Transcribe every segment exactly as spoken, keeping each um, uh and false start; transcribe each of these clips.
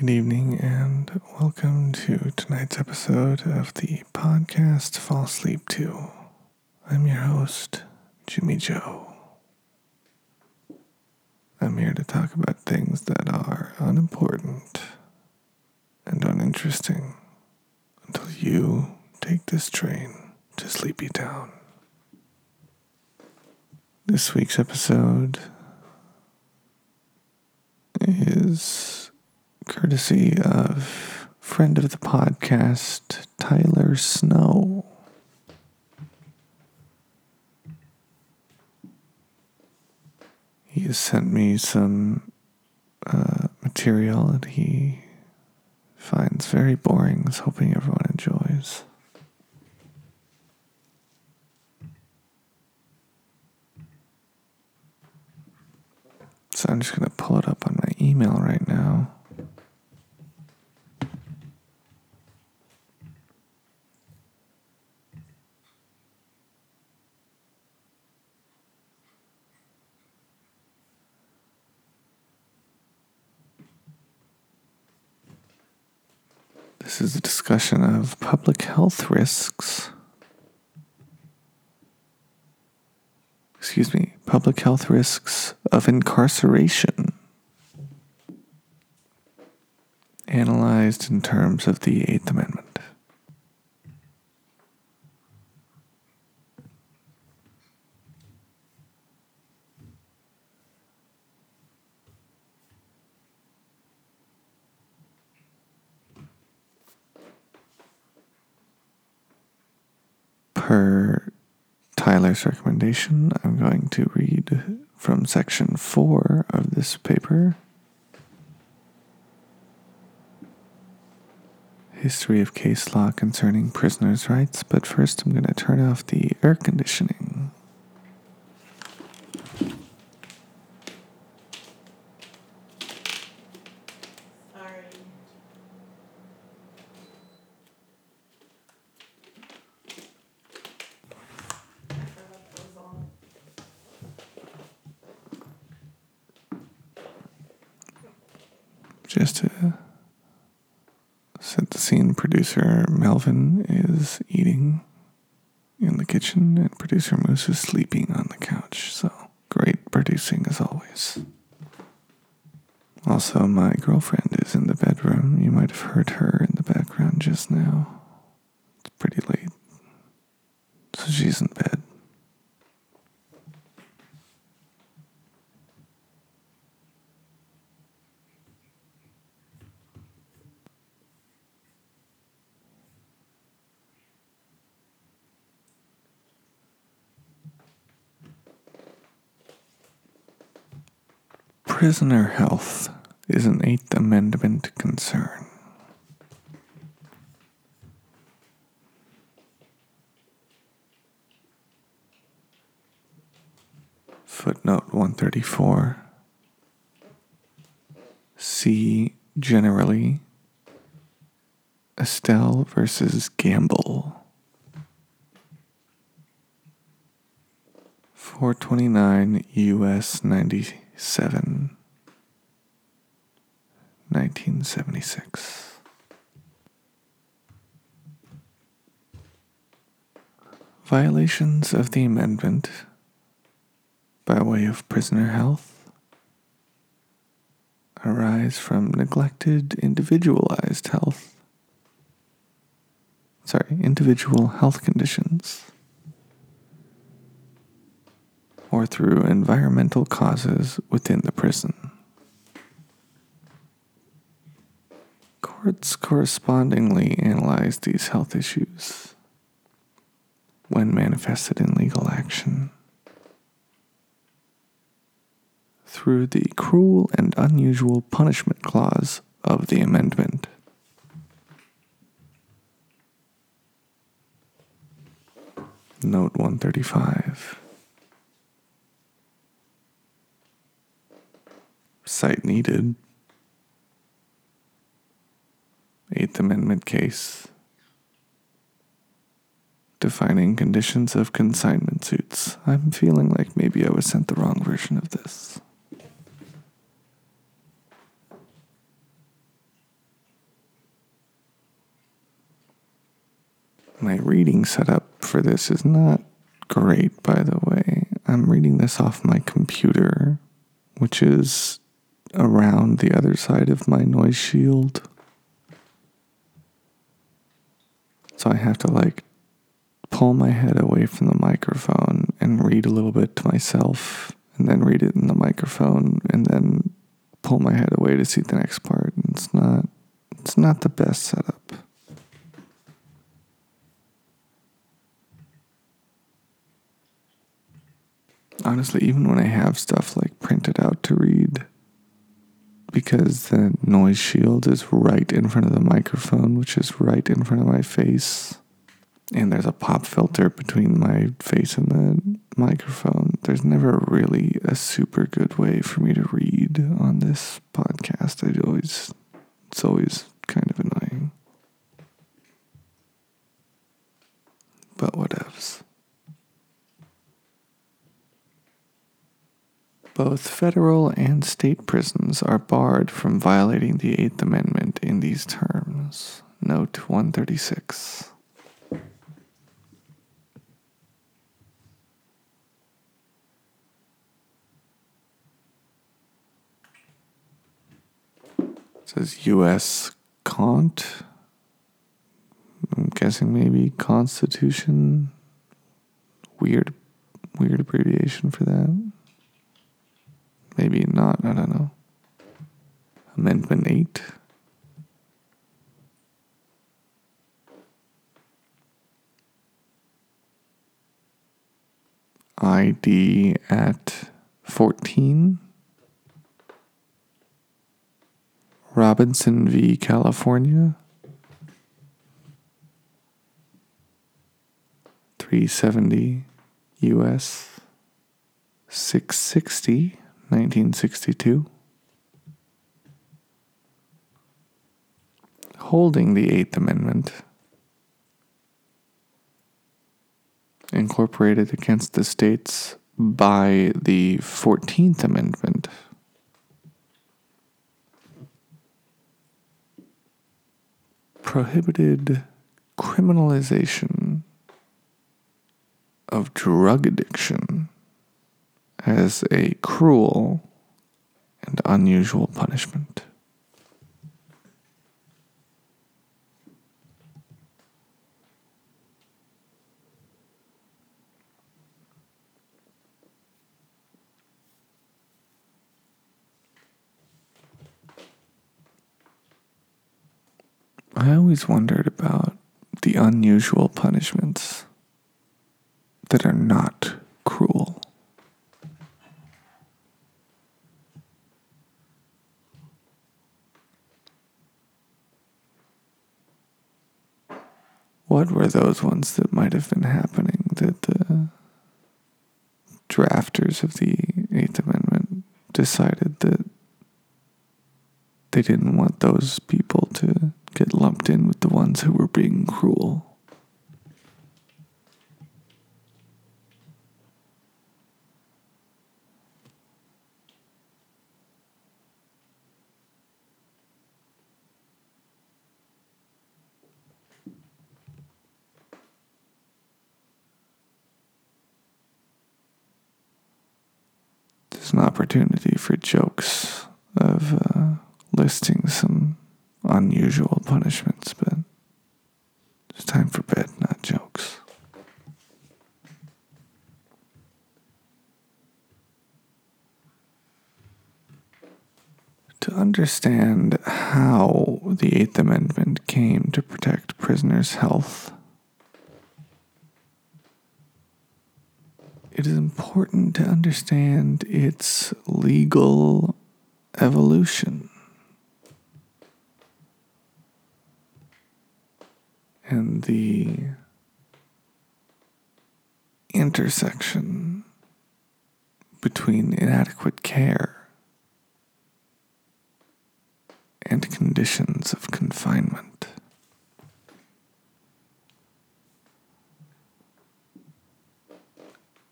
Good evening and welcome to tonight's episode of the podcast Fall Asleep two. I'm your host, Jimmy Joe. I'm here to talk about things that are unimportant and uninteresting until you take this train to Sleepy Town. This week's episode is courtesy of friend of the podcast, Tyler Snow. He has sent me some uh, material that he finds very boring. I was hoping everyone enjoys. So I'm just going to pull it up on my email right now. This is a discussion of public health risks. Excuse me, public health risks of incarceration, analyzed in terms of the Eighth Amendment. Per Tyler's recommendation, I'm going to read from section four of this paper, History of Case Law Concerning Prisoners' Rights, but first I'm going to turn off the air conditioning. Just to set the scene, producer Melvin is eating in the kitchen and producer Moose is sleeping on the couch. So great producing as always. Also, my girlfriend is in the bedroom. You might have heard her in the background just now. It's pretty late, so she's in bed. Prisoner health is an Eighth Amendment concern. Footnote one thirty-four. See generally Estelle versus Gamble, four twenty-nine U S ninety-seven, nineteen seventy-six. Violations of the amendment by way of prisoner health arise from neglected individualized health, sorry, individual health conditions, or through environmental causes within the prison. Courts correspondingly analyze these health issues when manifested in legal action through the cruel and unusual punishment clause of the amendment. Note one thirty-five. Cite needed, Eighth Amendment case defining conditions of consignment suits. I'm feeling like maybe I was sent the wrong version of this. My reading setup for this is not great, by the way. I'm reading this off my computer, which is around the other side of my noise shield. So I have to, like, pull my head away from the microphone and read a little bit to myself, and then read it in the microphone, and then pull my head away to see the next part. And it's not, it's not the best setup. Honestly, even when I have stuff like printed out to read, because the noise shield is right in front of the microphone, which is right in front of my face, and there's a pop filter between my face and the microphone, there's never really a super good way for me to read on this podcast. I always, it's always kind of annoying. But whatevs. Both federal and state prisons are barred from violating the Eighth Amendment in these terms. Note one thirty-six. It says U S Cont. I'm guessing maybe Constitution. Weird, weird abbreviation for that. Maybe not, I don't know. Amendment eight. I D at fourteen. Robinson v. California. three seventy U S six sixty nineteen sixty-two. Holding the Eighth Amendment. Incorporated against the states by the fourteenth Amendment. Prohibited criminalization of drug addiction as a cruel and unusual punishment. I always wondered about the unusual punishments that are not cruel. What were those ones that might have been happening that the drafters of the Eighth Amendment decided that they didn't want those people to get lumped in with the ones who were being cruel? An opportunity for jokes of uh, listing some unusual punishments, but it's time for bed, not jokes. To understand how the Eighth Amendment came to protect prisoners' health, it is important to understand its legal evolution. And the intersection between inadequate care and conditions of confinement.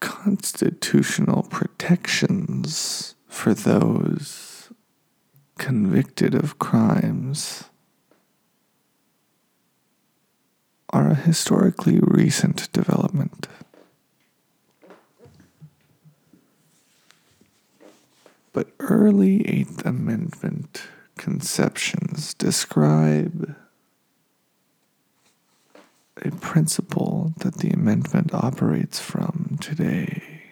Constitutional protections for those convicted of crimes are a historically recent development. But early Eighth Amendment conceptions describe a principle that the amendment operates from today.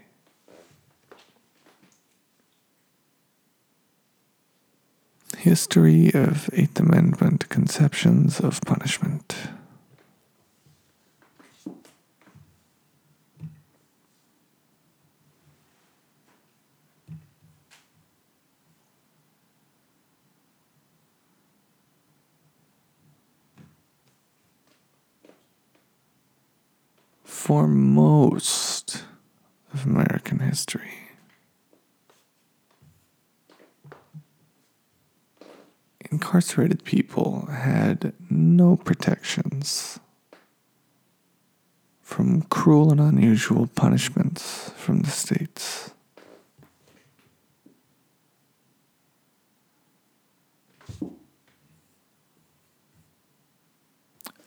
History of Eighth Amendment conceptions of punishment. For most of American history, incarcerated people had no protections from cruel and unusual punishments from the states.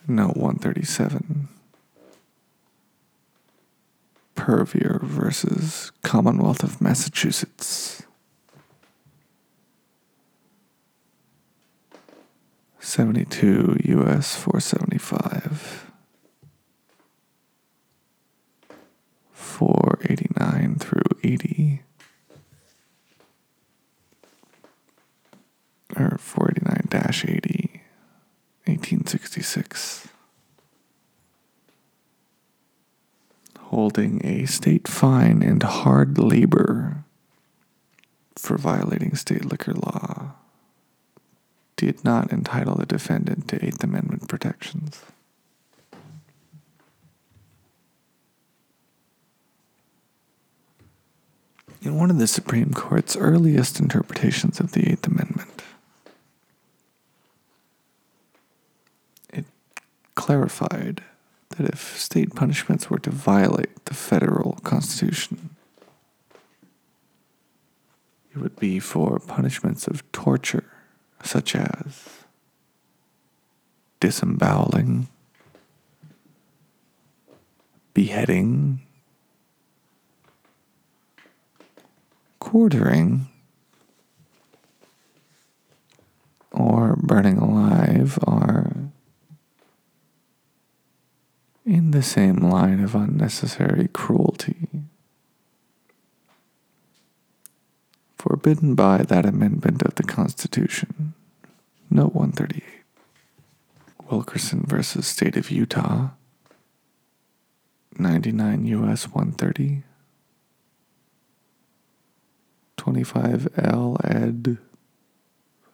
Note one thirty-seven. Pervier versus Commonwealth of Massachusetts, seventy-two U S four seventy-five, four eighty-nine through eighty, or four eighty-nine dash eighty, eighteen sixty-six. Holding a state fine and hard labor for violating state liquor law did not entitle the defendant to Eighth Amendment protections. In one of the Supreme Court's earliest interpretations of the Eighth Amendment, it clarified that if state punishments were to violate the federal constitution, it would be for punishments of torture, such as disemboweling, beheading, quartering, or burning alive, or in the same line of unnecessary cruelty, forbidden by that amendment of the Constitution. Note one thirty-eight. Wilkerson versus State of Utah, ninety-nine U S one thirty, twenty-five L. Ed.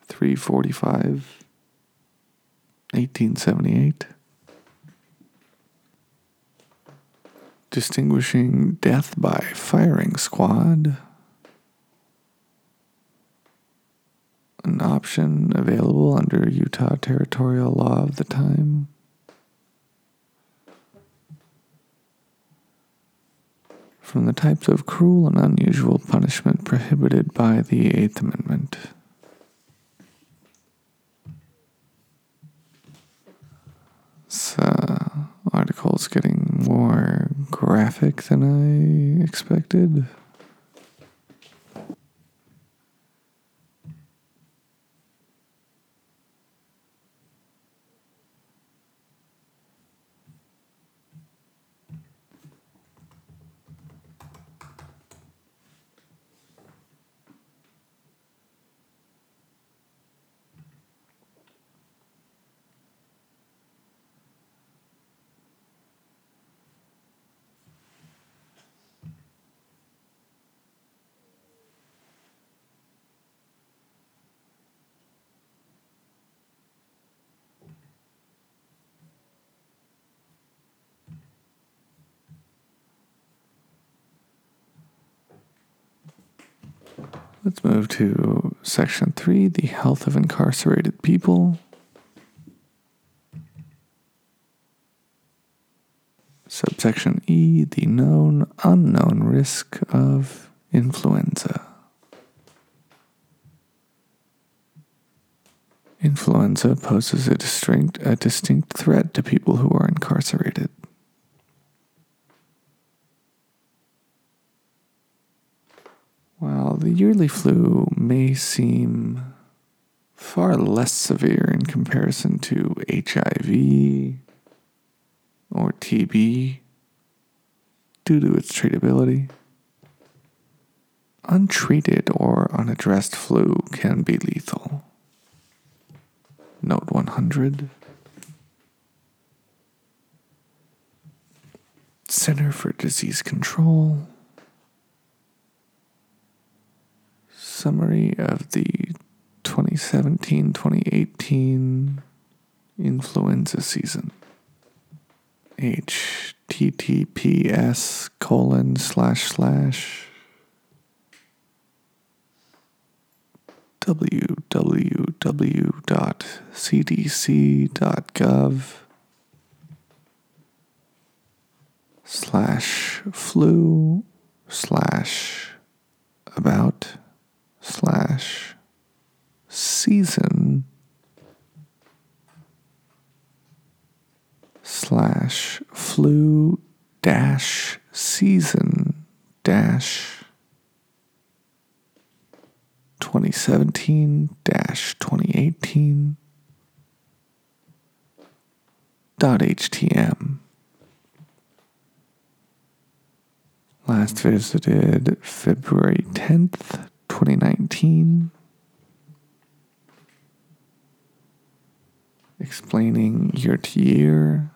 three forty-five, eighteen seventy-eight. Distinguishing death by firing squad, an option available under Utah territorial law of the time, from the types of cruel and unusual punishment prohibited by the Eighth Amendment. So, article's getting more graphic than I expected. Let's move to Section three, the health of incarcerated people. Subsection E, the known, unknown risk of influenza. Influenza poses a distinct, a distinct threat to people who are incarcerated. While the yearly flu may seem far less severe in comparison to H I V or T B due to its treatability, untreated or unaddressed flu can be lethal. Note one hundred. Center for Disease Control. Summary of the twenty seventeen twenty eighteen influenza season. H T T P S colon slash slash www.cdc.gov slash flu slash about slash season slash flu dash season dash twenty seventeen dash twenty eighteen dot H T M. Last visited February tenth, twenty nineteen. Explaining year to year.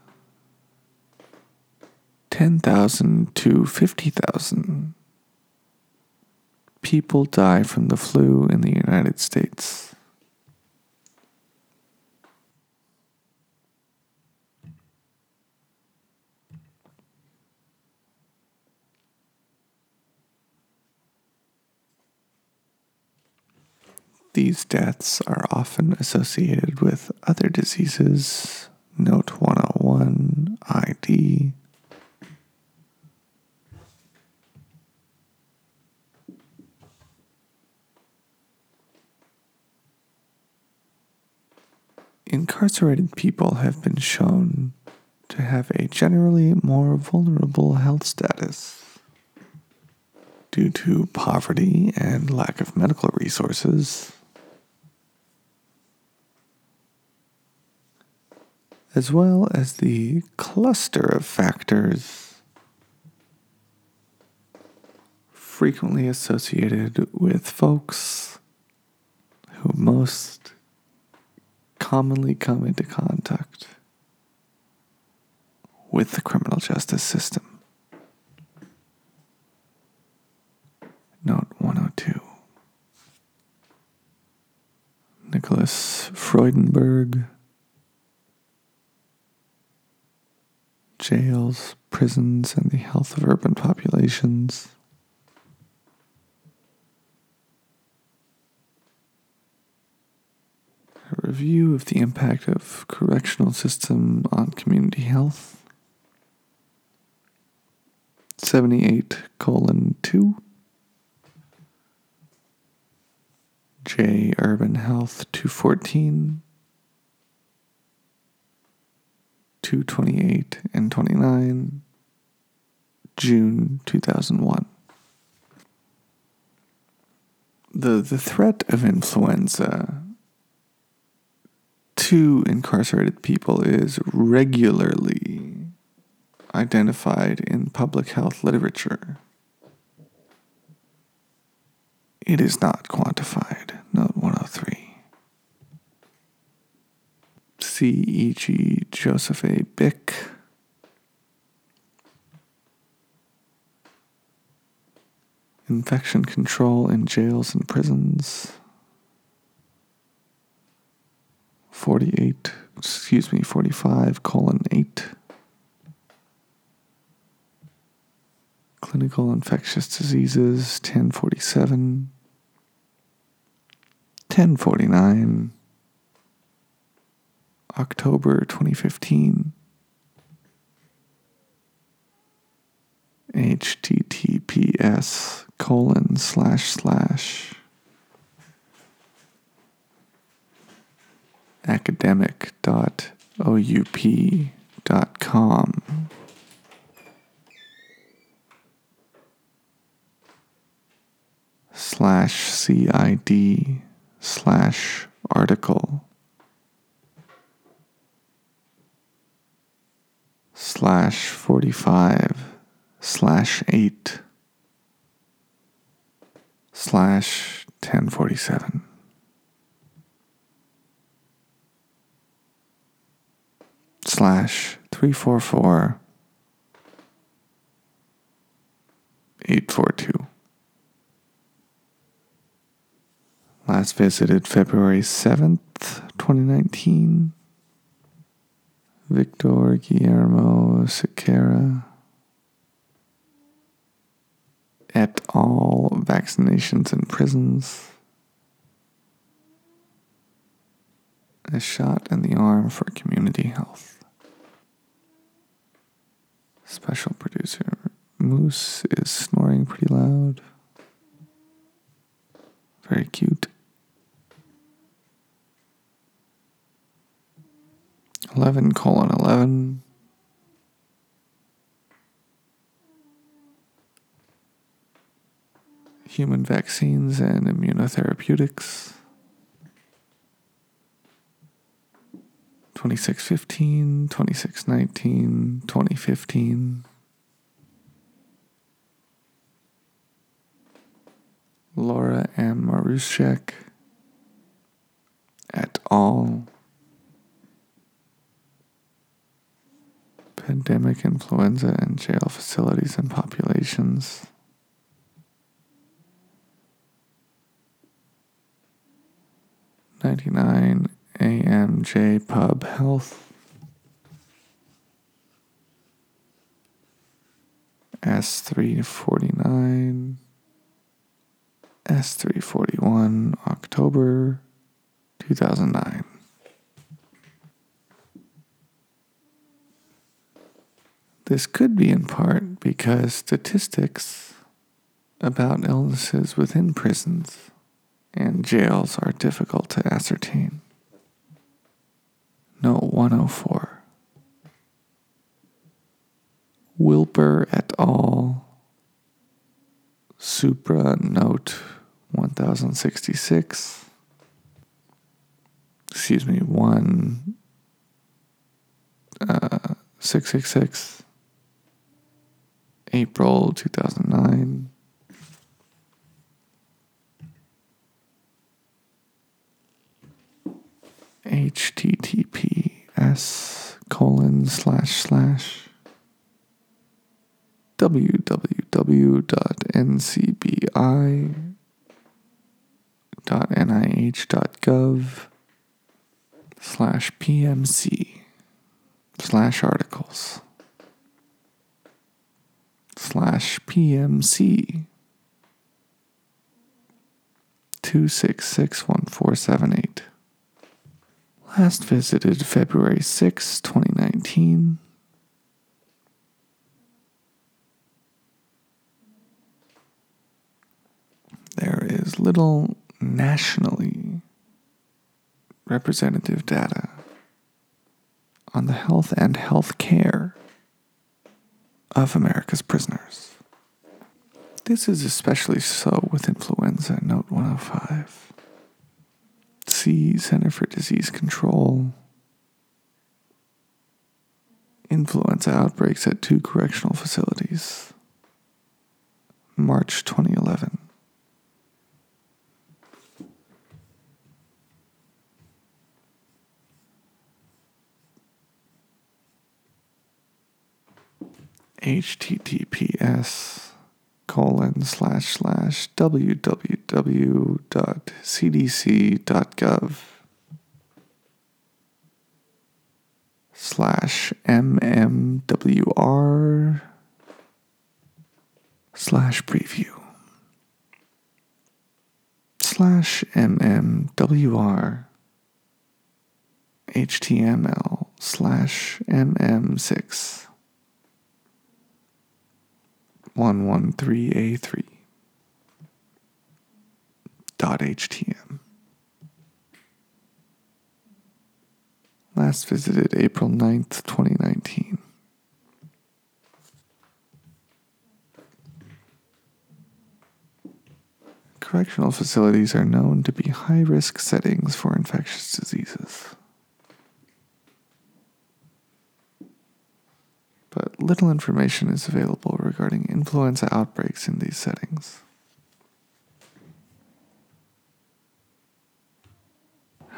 ten thousand to fifty thousand people die from the flu in the United States. These deaths are often associated with other diseases. Note one oh one, I D. Incarcerated people have been shown to have a generally more vulnerable health status due to poverty and lack of medical resources, as well as the cluster of factors frequently associated with folks who most commonly come into contact with the criminal justice system. Note one oh two. Nicholas Freudenberg, Jails, Prisons, and the Health of Urban Populations. A review of the impact of correctional system on community health. seventy-eight colon two. J. Urban Health two fourteen. two twenty-eight and twenty-nine, June two thousand one. The the threat of influenza to incarcerated people is regularly identified in public health literature. It is not quantified. Note one oh three. C E G Joseph A Bick, Infection Control in Jails and Prisons, forty-eight, excuse me, forty-five colon eight, Clinical Infectious Diseases, ten forty-seven, ten forty-nine, October twenty fifteen. H T T P S colon slash slash academic dot O U P dot com. slash CID slash article slash forty-five slash eight slash ten forty-seven. Slash three four four eight four two. Last visited February seventh, twenty nineteen. Victor Guillermo Siqueira et al. Vaccinations in prisons. A shot in the arm for community health. Special producer Moose is snoring pretty loud. Very cute. Eleven colon eleven. Human vaccines and immunotherapeutics. twenty-six fifteen, twenty-six nineteen, twenty fifteen. Laura and Maruschek et al. Pandemic influenza and jail facilities and populations. ninety-nine A M J Pub Health, S three forty-nine, S three forty-one, October two thousand nine. This could be in part because statistics about illnesses within prisons and jails are difficult to ascertain. Note one oh four. Wilper et al. Supra Note one thousand sixty-six. Excuse me, one uh, six six six. April two thousand nine. H T T P S colon slash slash w w w dot n c b i dot n i h dot gov slash P M C slash articles slash P M C two six six one four seven eight. Last visited February sixth, twenty nineteen. There is little nationally representative data on the health and health care of America's prisoners. This is especially so with influenza, note one oh five. C, Center for Disease Control. Influenza outbreaks at two correctional facilities. March twenty eleven. H T T P S colon slash slash w w w dot c d c dot gov slash m m w r slash preview slash m m w r h t m l slash m m six one one three A three dot H T M last visited April ninth, twenty nineteen. Correctional facilities are known to be high-risk settings for infectious diseases, but little information is available regarding influenza outbreaks in these settings.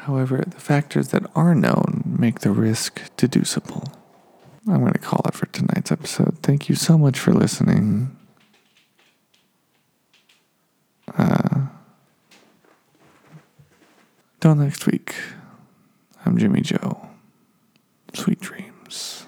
However, the factors that are known make the risk deducible. I'm going to call it for tonight's episode. Thank you so much for listening. Uh, till next week, I'm Jimmy Joe. Sweet dreams.